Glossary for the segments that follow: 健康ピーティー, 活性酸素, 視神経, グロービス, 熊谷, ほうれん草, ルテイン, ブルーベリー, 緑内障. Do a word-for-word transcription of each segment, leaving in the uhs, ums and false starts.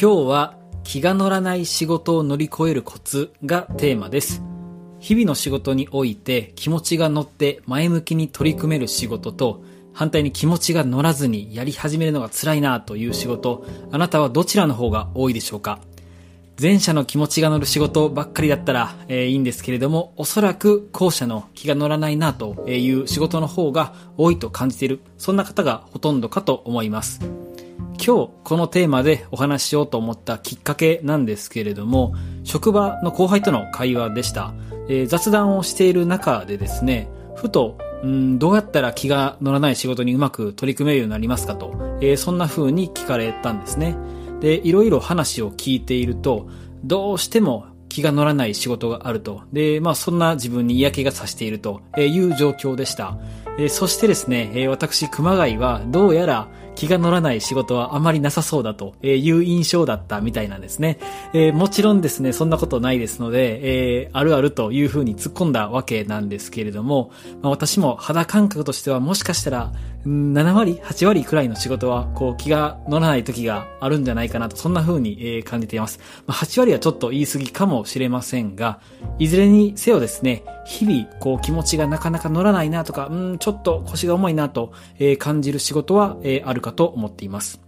今日は気が乗らない仕事を乗り越えるコツがテーマです。日々の仕事において気持ちが乗って前向きに取り組める仕事と、反対に気持ちが乗らずにやり始めるのが辛いなという仕事、あなたはどちらの方が多いでしょうか？前者の気持ちが乗る仕事ばっかりだったら、えー、いいんですけれども、おそらく後者の気が乗らないなという仕事の方が多いと感じている、そんな方がほとんどかと思います。今日このテーマでお話ししようと思ったきっかけなんですけれども、職場の後輩との会話でした。えー、雑談をしている中でですね、ふとうんどうやったら気が乗らない仕事にうまく取り組めるようになりますかと、えー、そんな風に聞かれたんですね。で、いろいろ話を聞いていると、どうしても気が乗らない仕事があると。で、まあそんな自分に嫌気がさしているという状況でした。そしてですね、私熊谷はどうやら気が乗らない仕事はあまりなさそうだという印象だったみたいなんですね。もちろんですね、そんなことないですので、あるあるというふうに突っ込んだわけなんですけれども、私も肌感覚としてはもしかしたらななわりはちわりくらいの仕事はこう気が乗らない時があるんじゃないかなと、そんな風に感じています。はちわりはちょっと言い過ぎかもしれませんが、いずれにせよですね、日々こう気持ちがなかなか乗らないなとか、うんちょっと腰が重いなと感じる仕事はあるかと思っています。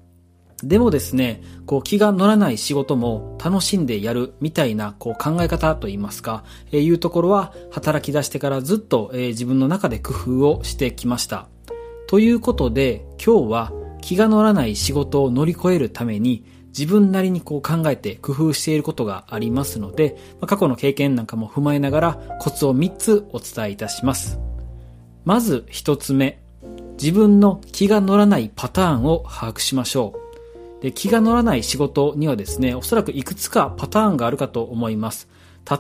でもですね、こう気が乗らない仕事も楽しんでやるみたいなこう考え方といいますか、いうところは働き出してからずっと自分の中で工夫をしてきました。ということで、今日は気が乗らない仕事を乗り越えるために自分なりにこう考えて工夫していることがありますので、過去の経験なんかも踏まえながらコツをみっつお伝えいたします。まずひとつめ、自分の気が乗らないパターンを把握しましょう。で、気が乗らない仕事にはですね、おそらくいくつかパターンがあるかと思います。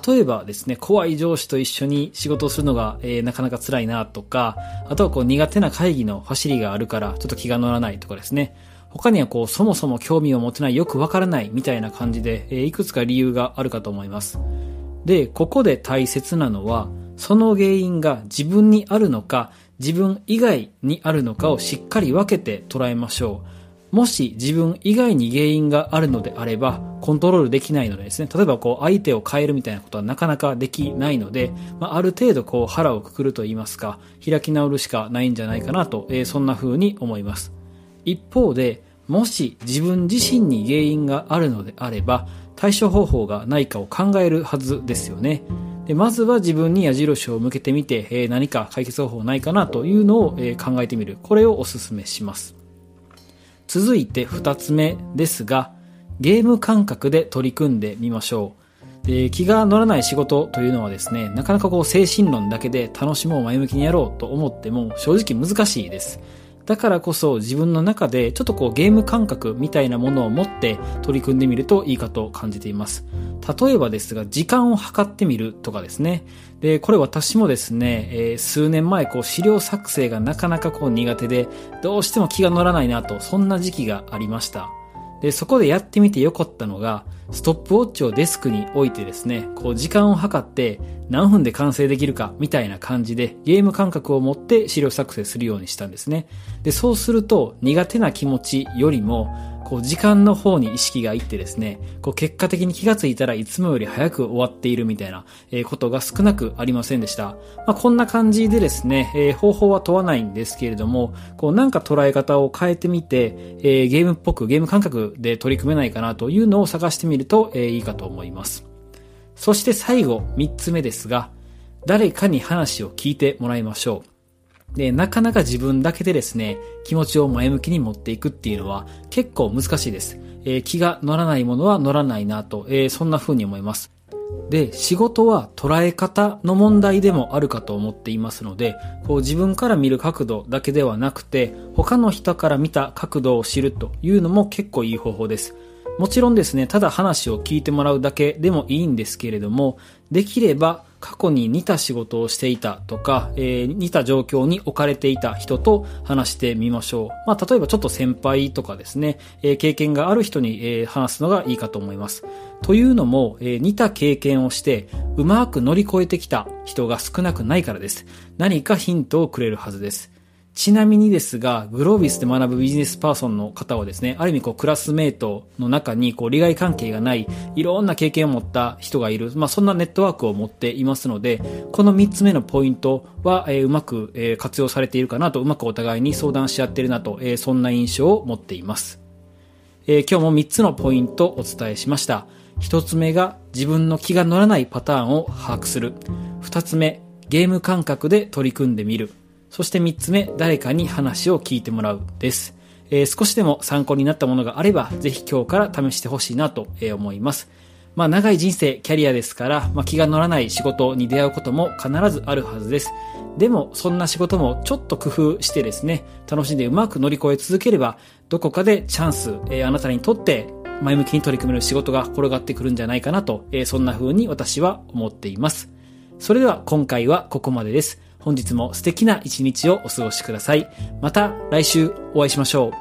例えばですね、怖い上司と一緒に仕事をするのが、えー、なかなか辛いなとか、あとはこう苦手な会議のファシリがあるからちょっと気が乗らないとかですね。他にはこうそもそも興味を持てない、よくわからないみたいな感じで、えー、いくつか理由があるかと思います。で、ここで大切なのは、その原因が自分にあるのか自分以外にあるのかをしっかり分けて捉えましょう。もし自分以外に原因があるのであればコントロールできないのでですね、例えばこう相手を変えるみたいなことはなかなかできないので、まあ、ある程度こう腹をくくると言いますか、開き直るしかないんじゃないかなと、えー、そんな風に思います。一方で、もし自分自身に原因があるのであれば対処方法がないかを考えるはずですよね。で、まずは自分に矢印を向けてみて、えー、何か解決方法ないかなというのを、えー、考えてみる、これをおすすめします。続いてふたつめですが、ゲーム感覚で取り組んでみましょう。で、気が乗らない仕事というのはですね、なかなかこう精神論だけで楽しもう前向きにやろうと思っても正直難しいです。だからこそ自分の中でちょっとこうゲーム感覚みたいなものを持って取り組んでみるといいかと感じています。例えばですが、時間を計ってみるとかですね。で、これ私もですね、えー、数年前こう資料作成がなかなかこう苦手で、どうしても気が乗らないなと、そんな時期がありました。で、そこでやってみてよかったのが、ストップウォッチをデスクに置いてですね、こう時間を計って何分で完成できるかみたいな感じでゲーム感覚を持って資料作成するようにしたんですね。で、そうすると苦手な気持ちよりもこう時間の方に意識がいってですね、こう結果的に気がついたらいつもより早く終わっているみたいなことが少なくありませんでした。まあ、こんな感じでですね、えー、方法は問わないんですけれども、こうなんか捉え方を変えてみて、えー、ゲームっぽくゲーム感覚で取り組めないかなというのを探してみると、えー、いいかと思います。そして最後みっつめですが、誰かに話を聞いてもらいましょう。で、なかなか自分だけでですね、気持ちを前向きに持っていくっていうのは結構難しいです。えー、気が乗らないものは乗らないなと、えー、そんな風に思います。で、仕事は捉え方の問題でもあるかと思っていますので、こう自分から見る角度だけではなくて他の人から見た角度を知るというのも結構いい方法です。もちろんですね、ただ話を聞いてもらうだけでもいいんですけれども、できれば過去に似た仕事をしていたとか、えー、似た状況に置かれていた人と話してみましょう。まあ、例えばちょっと先輩とかですね、えー、経験がある人に、えー、話すのがいいかと思います。というのも、えー、似た経験をしてうまく乗り越えてきた人が少なくないからです。何かヒントをくれるはずです。ちなみにですが、グロービスで学ぶビジネスパーソンの方はですね、ある意味こうクラスメートの中にこう利害関係がないいろんな経験を持った人がいる、まあそんなネットワークを持っていますので、このみっつめのポイントは、えー、うまく、えー、活用されているかなと、うまくお互いに相談し合っているなと、えー、そんな印象を持っています。えー、今日もみっつのポイントをお伝えしました。ひとつめが自分の気が乗らないパターンを把握する。ふたつめ、ゲーム感覚で取り組んでみる。そしてみっつめ、誰かに話を聞いてもらうです、えー、少しでも参考になったものがあれば、ぜひ今日から試してほしいなと思います。まあ長い人生、キャリアですから、まあ、気が乗らない仕事に出会うことも必ずあるはずです。でもそんな仕事もちょっと工夫してですね、楽しんでうまく乗り越え続ければ、どこかでチャンス、えー、あなたにとって前向きに取り組める仕事が転がってくるんじゃないかなと、えー、そんな風に私は思っています。それでは今回はここまでです。本日も素敵な一日をお過ごしください。また来週お会いしましょう。